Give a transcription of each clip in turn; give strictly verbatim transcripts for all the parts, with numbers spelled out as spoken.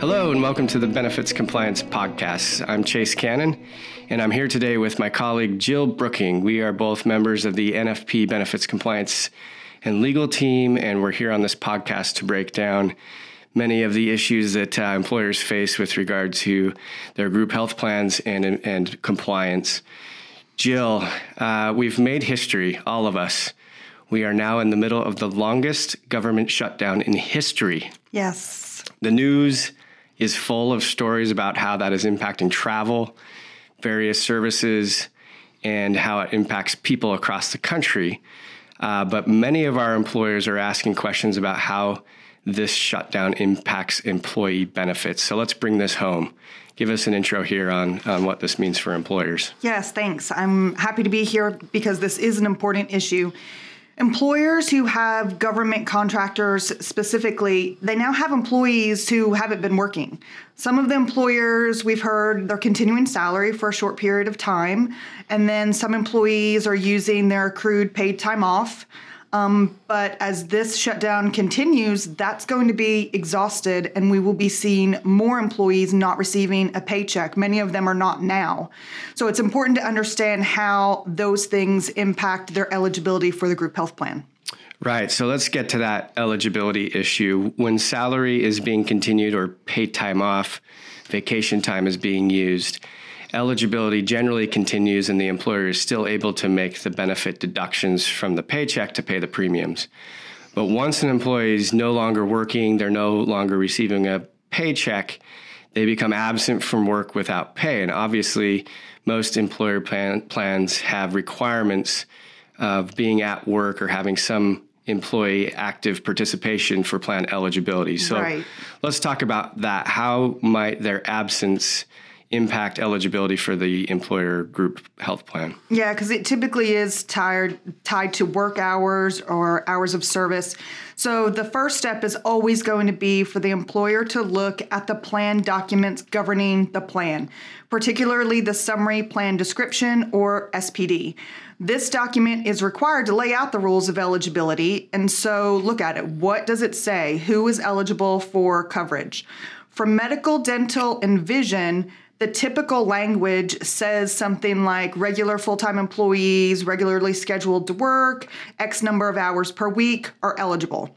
Hello and welcome to the Benefits Compliance Podcast. I'm Chase Cannon and I'm here today with my colleague Jill Brooking. We are both members of the N F P Benefits Compliance and Legal Team, and we're here on this podcast to break down many of the issues that uh, employers face with regard to their group health plans and, and compliance. Jill, uh, we've made history, all of us. We are now in the middle of the longest government shutdown in history. Yes. The news is full of stories about how that is impacting travel, various services, and how it impacts people across the country. Uh, but many of our employers are asking questions about how this shutdown impacts employee benefits. So let's bring this home. Give us an intro here on, on what this means for employers. Yes, thanks. I'm happy to be here because this is an important issue. Employers who have government contractors specifically, they now have employees who haven't been working. Some of the employers, we've heard, they're continuing salary for a short period of time. And then some employees are using their accrued paid time off. Um, but as this shutdown continues, that's going to be exhausted, and we will be seeing more employees not receiving a paycheck. Many of them are not now. So it's important to understand how those things impact their eligibility for the group health plan. Right. So let's get to that eligibility issue. When salary is being continued or paid time off, vacation time is being used, eligibility generally continues and the employer is still able to make the benefit deductions from the paycheck to pay the premiums. But once an employee is no longer working, they're no longer receiving a paycheck, they become absent from work without pay. And obviously, most employer plan, plans have requirements of being at work or having some employee active participation for plan eligibility. So right. Let's talk about that. How might their absence impact eligibility for the employer group health plan? Yeah, because it typically is tied, tied to work hours or hours of service. So the first step is always going to be for the employer to look at the plan documents governing the plan, particularly the Summary Plan Description, or S P D. This document is required to lay out the rules of eligibility, and so look at it. What does it say? Who is eligible for coverage? For medical, dental, and vision, the typical language says something like regular full-time employees regularly scheduled to work X number of hours per week are eligible.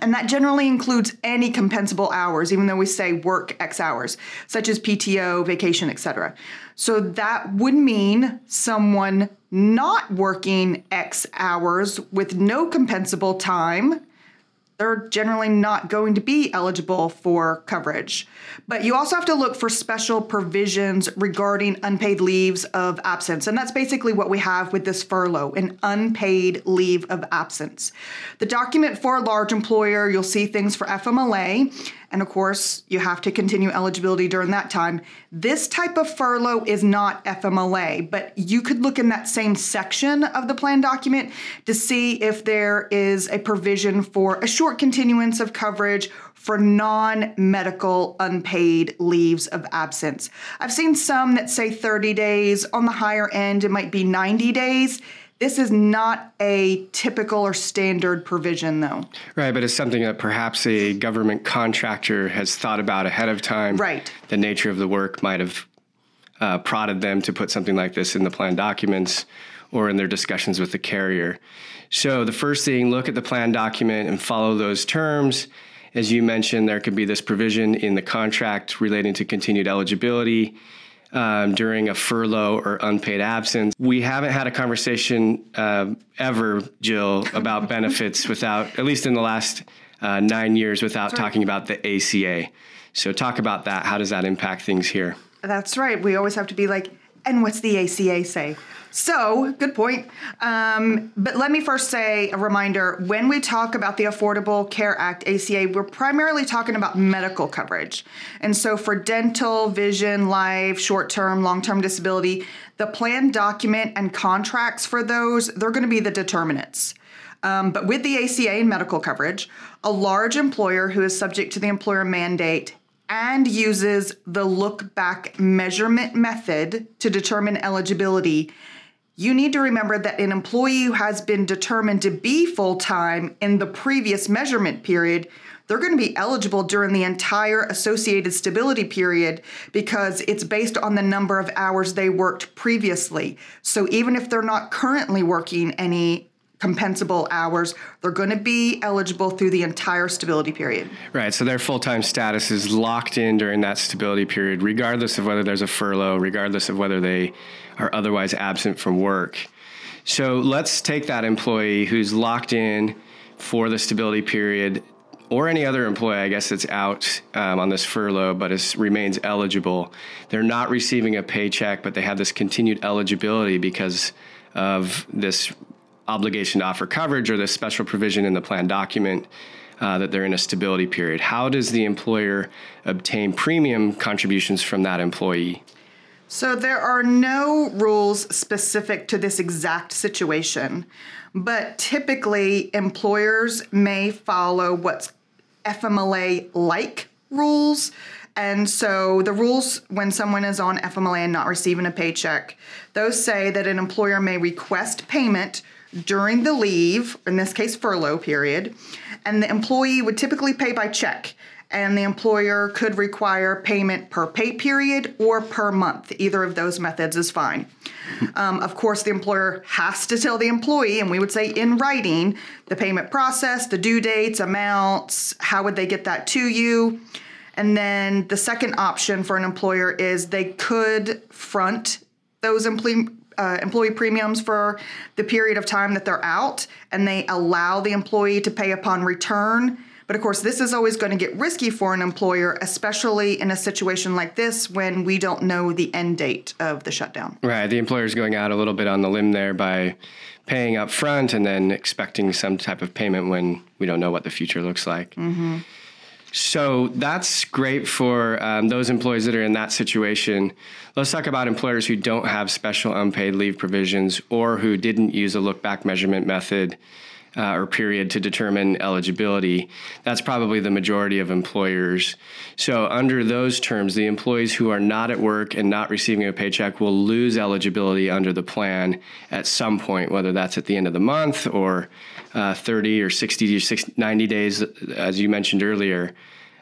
And that generally includes any compensable hours, even though we say work X hours, such as P T O, vacation, et cetera. So that would mean someone not working X hours with no compensable time, they're generally not going to be eligible for coverage. But you also have to look for special provisions regarding unpaid leaves of absence. And that's basically what we have with this furlough, an unpaid leave of absence. The document for a large employer, you'll see things for F M L A. And of course, you have to continue eligibility during that time. This type of furlough is not F M L A, but you could look in that same section of the plan document to see if there is a provision for a short continuance of coverage for non-medical unpaid leaves of absence. I've seen some that say thirty days. On the higher end, it might be ninety days. This is not a typical or standard provision, though. Right, but it's something that perhaps a government contractor has thought about ahead of time. Right. The nature of the work might have uh, prodded them to put something like this in the plan documents or in their discussions with the carrier. So the first thing, look at the plan document and follow those terms. As you mentioned, there could be this provision in the contract relating to continued eligibility Um, during a furlough or unpaid absence. We haven't had a conversation uh, ever, Jill, about benefits without, at least in the last uh, nine years, without That's talking right. about the A C A. So talk about that. How does that impact things here? That's right. We always have to be like, and what's the A C A say? So, good point. Um, but let me first say a reminder, when we talk about the Affordable Care Act, A C A, we're primarily talking about medical coverage. And so for dental, vision, life, short-term, long-term disability, the plan document and contracts for those, they're going to be the determinants. Um, but with the A C A and medical coverage, a large employer who is subject to the employer mandate and uses the look-back measurement method to determine eligibility you need to remember that an employee who has been determined to be full-time in the previous measurement period, they're going to be eligible during the entire associated stability period because it's based on the number of hours they worked previously. So even if they're not currently working any compensable hours, they're going to be eligible through the entire stability period. Right. So their full-time status is locked in during that stability period, regardless of whether there's a furlough, regardless of whether they are otherwise absent from work. So let's take that employee who's locked in for the stability period, or any other employee, I guess, that's out um, on this furlough, but is, remains eligible. They're not receiving a paycheck, but they have this continued eligibility because of this obligation to offer coverage or this special provision in the plan document uh, that they're in a stability period. How does the employer obtain premium contributions from that employee? So there are no rules specific to this exact situation, but typically employers may follow what's F M L A-like rules. And so the rules when someone is on F M L A and not receiving a paycheck, those say that an employer may request payment during the leave, in this case furlough period, and the employee would typically pay by check. And the employer could require payment per pay period or per month. Either of those methods is fine. Um, of course, the employer has to tell the employee, and we would say in writing, the payment process, the due dates, amounts, how would they get that to you? And then the second option for an employer is they could front those employee Uh, employee premiums for the period of time that they're out, and they allow the employee to pay upon return. But of course, this is always going to get risky for an employer, especially in a situation like this when we don't know the end date of the shutdown. Right. The employer is going out a little bit on the limb there by paying up front and then expecting some type of payment when we don't know what the future looks like. Mm-hmm. So that's great for um, those employees that are in that situation. Let's talk about employers who don't have special unpaid leave provisions or who didn't use a look-back measurement method uh, or period to determine eligibility. That's probably the majority of employers. So under those terms, the employees who are not at work and not receiving a paycheck will lose eligibility under the plan at some point, whether that's at the end of the month or Uh, thirty or sixty or ninety days, as you mentioned earlier.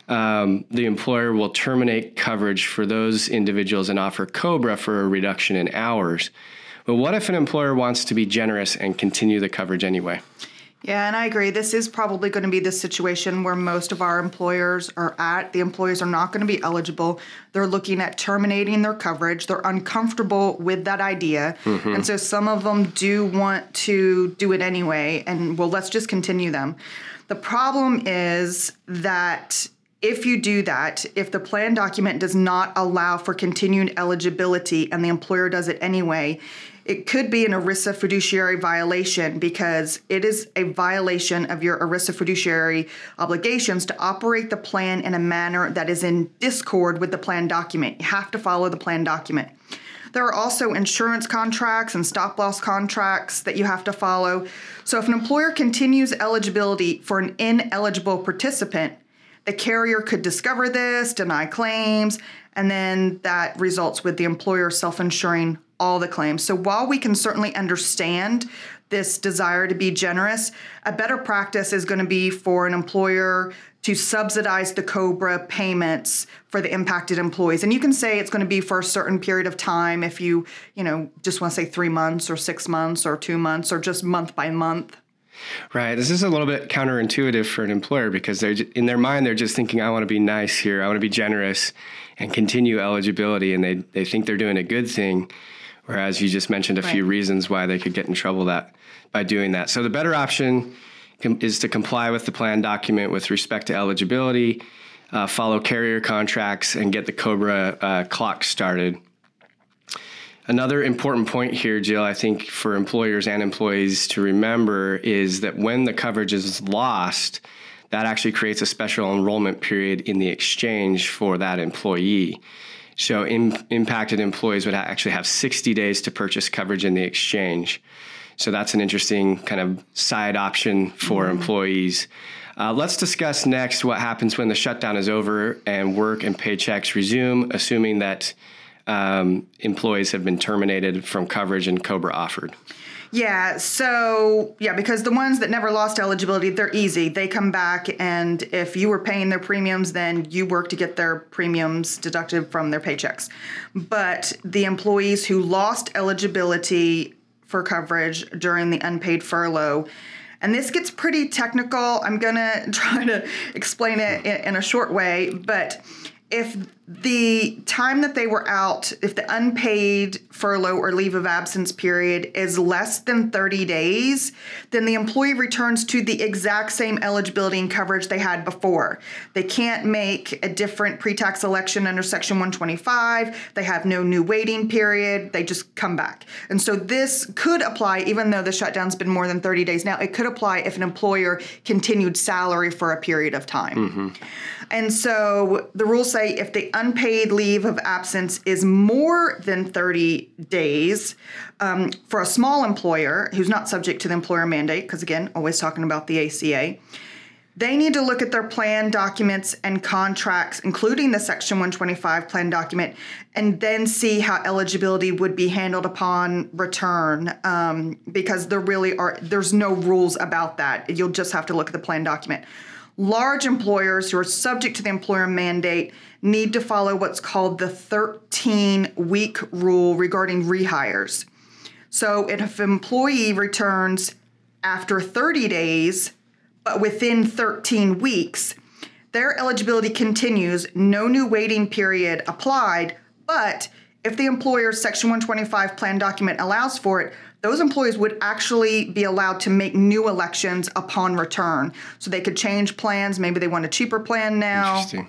Um, the employer will terminate coverage for those individuals and offer COBRA for a reduction in hours. But what if an employer wants to be generous and continue the coverage anyway? Yeah, and I agree. This is probably going to be the situation where most of our employers are at. The employees are not going to be eligible. They're looking at terminating their coverage. They're uncomfortable with that idea. Mm-hmm. And so some of them do want to do it anyway. And, well, let's just continue them. The problem is that if you do that, if the plan document does not allow for continued eligibility and the employer does it anyway, it could be an ERISA fiduciary violation because it is a violation of your ERISA fiduciary obligations to operate the plan in a manner that is in discord with the plan document. You have to follow the plan document. There are also insurance contracts and stop-loss contracts that you have to follow. So if an employer continues eligibility for an ineligible participant, the carrier could discover this, deny claims, and then that results with the employer self-insuring all the claims. So while we can certainly understand this desire to be generous, a better practice is going to be for an employer to subsidize the COBRA payments for the impacted employees. And you can say it's going to be for a certain period of time if you, you know, just want to say three months or six months or two months or just month by month. Right. This is a little bit counterintuitive for an employer because they're in their mind, they're just thinking, I want to be nice here. I want to be generous and continue eligibility. And they, they think they're doing a good thing. Whereas you just mentioned a right. few reasons why they could get in trouble that by doing that. So the better option com- is to comply with the plan document with respect to eligibility, uh, follow carrier contracts, and get the COBRA uh, clock started. Another important point here, Jill, I think for employers and employees to remember is that when the coverage is lost, that actually creates a special enrollment period in the exchange for that employee. So in, impacted employees would ha- actually have sixty days to purchase coverage in the exchange. So that's an interesting kind of side option for mm-hmm. employees. Uh, let's discuss next what happens when the shutdown is over and work and paychecks resume, assuming that um, employees have been terminated from coverage and COBRA offered? Yeah, so, yeah, because the ones that never lost eligibility, they're easy. They come back, and if you were paying their premiums, then you work to get their premiums deducted from their paychecks. But the employees who lost eligibility for coverage during the unpaid furlough, and this gets pretty technical. I'm going to try to explain it in a short way, but if the time that they were out, if the unpaid furlough or leave of absence period is less than thirty days, then the employee returns to the exact same eligibility and coverage they had before. They can't make a different pre-tax election under Section one twenty-five. They have no new waiting period. They just come back. And so this could apply, even though the shutdown's been more than thirty days now, it could apply if an employer continued salary for a period of time. Mm-hmm. And so the rules say if the unpaid leave of absence is more than thirty days um, for a small employer who's not subject to the employer mandate, because again, always talking about the A C A, they need to look at their plan documents and contracts, including the Section one twenty-five plan document, and then see how eligibility would be handled upon return, um, because there really are, there's no rules about that. You'll just have to look at the plan document. Large employers who are subject to the employer mandate need to follow what's called the thirteen-week rule regarding rehires. So if an employee returns after thirty days, but within thirteen weeks, their eligibility continues, no new waiting period applied, but if the employer's Section one twenty-five plan document allows for it, those employees would actually be allowed to make new elections upon return. So they could change plans. Maybe they want a cheaper plan now. Interesting.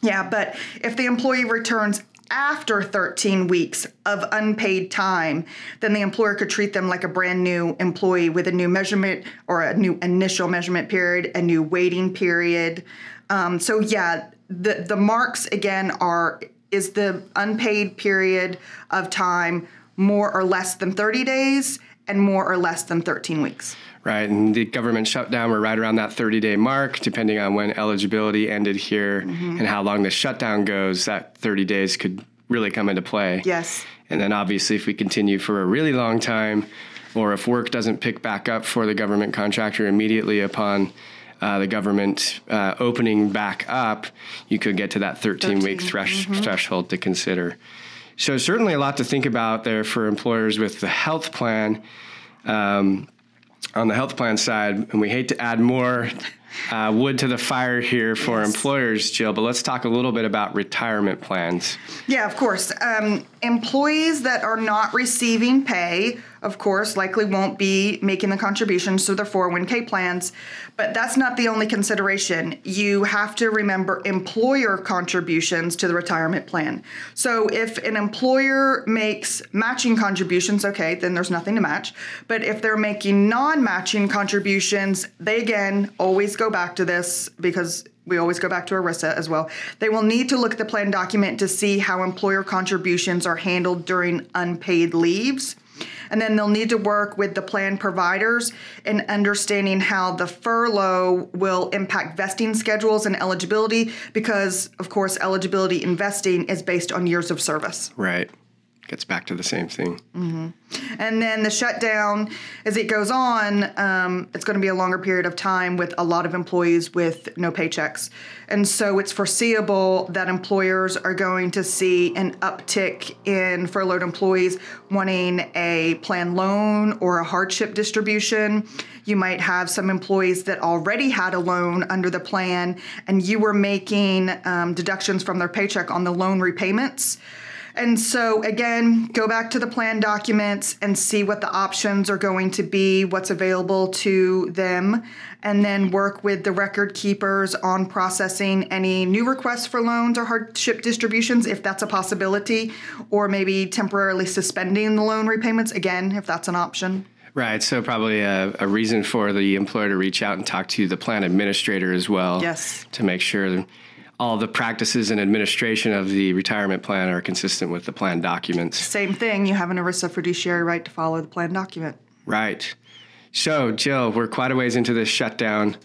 Yeah, but if the employee returns after thirteen weeks of unpaid time, then the employer could treat them like a brand new employee with a new measurement or a new initial measurement period, a new waiting period. Um, so yeah, the, the marks again are, is the unpaid period of time more or less than thirty days and more or less than thirteen weeks. Right, and the government shutdown, we're right around that thirty-day mark, depending on when eligibility ended here mm-hmm. and how long the shutdown goes, that thirty days could really come into play. Yes. And then obviously if we continue for a really long time, or if work doesn't pick back up for the government contractor immediately upon Uh, the government uh, opening back up, you could get to that thirteen-week thresh- mm-hmm. threshold to consider. So certainly a lot to think about there for employers with the health plan. Um, on the health plan side, and we hate to add more uh, wood to the fire here for yes. employers, Jill, but let's talk a little bit about retirement plans. Yeah, of course. Um, employees that are not receiving pay, of course, likely won't be making the contributions to their four oh one k plans, but that's not the only consideration. You have to remember employer contributions to the retirement plan. So if an employer makes matching contributions, okay, then there's nothing to match. But if they're making non-matching contributions, they again always go back to this because we always go back to ERISA as well. They will need to look at the plan document to see how employer contributions are handled during unpaid leaves. And then they'll need to work with the plan providers in understanding how the furlough will impact vesting schedules and eligibility because, of course, eligibility and vesting is based on years of service. Right. Gets back to the same thing. Mm-hmm. And then the shutdown, as it goes on, um, it's going to be a longer period of time with a lot of employees with no paychecks. And so it's foreseeable that employers are going to see an uptick in furloughed employees wanting a plan loan or a hardship distribution. You might have some employees that already had a loan under the plan, and you were making um, deductions from their paycheck on the loan repayments. And so, again, go back to the plan documents and see what the options are going to be, what's available to them, and then work with the record keepers on processing any new requests for loans or hardship distributions, if that's a possibility, or maybe temporarily suspending the loan repayments, again, if that's an option. Right. So probably a, a reason for the employer to reach out and talk to the plan administrator as well. Yes. To make sure that all the practices and administration of the retirement plan are consistent with the plan documents. Same thing. You have an ERISA fiduciary right to follow the plan document. Right. So, Jill, we're quite a ways into this shutdown.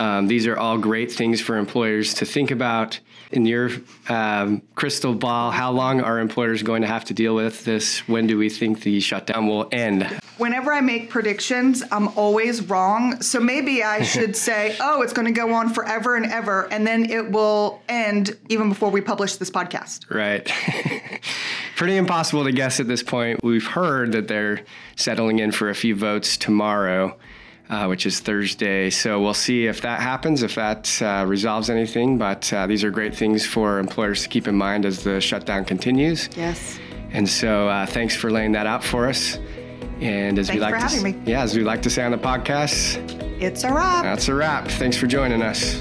Um, these are all great things for employers to think about. In your um, crystal ball, how long are employers going to have to deal with this? When do we think the shutdown will end? Whenever I make predictions, I'm always wrong. So maybe I should say, oh, it's going to go on forever and ever, and then it will end even before we publish this podcast. Right. Pretty impossible to guess at this point. We've heard that they're settling in for a few votes tomorrow, Uh, which is Thursday. So we'll see if that happens, if that uh, resolves anything. But uh, these are great things for employers to keep in mind as the shutdown continues. Yes. And so uh, thanks for laying that out for us. And as thanks we like for to having s- me. Yeah, as we like to say on the podcast, it's a wrap. That's a wrap. Thanks for joining us.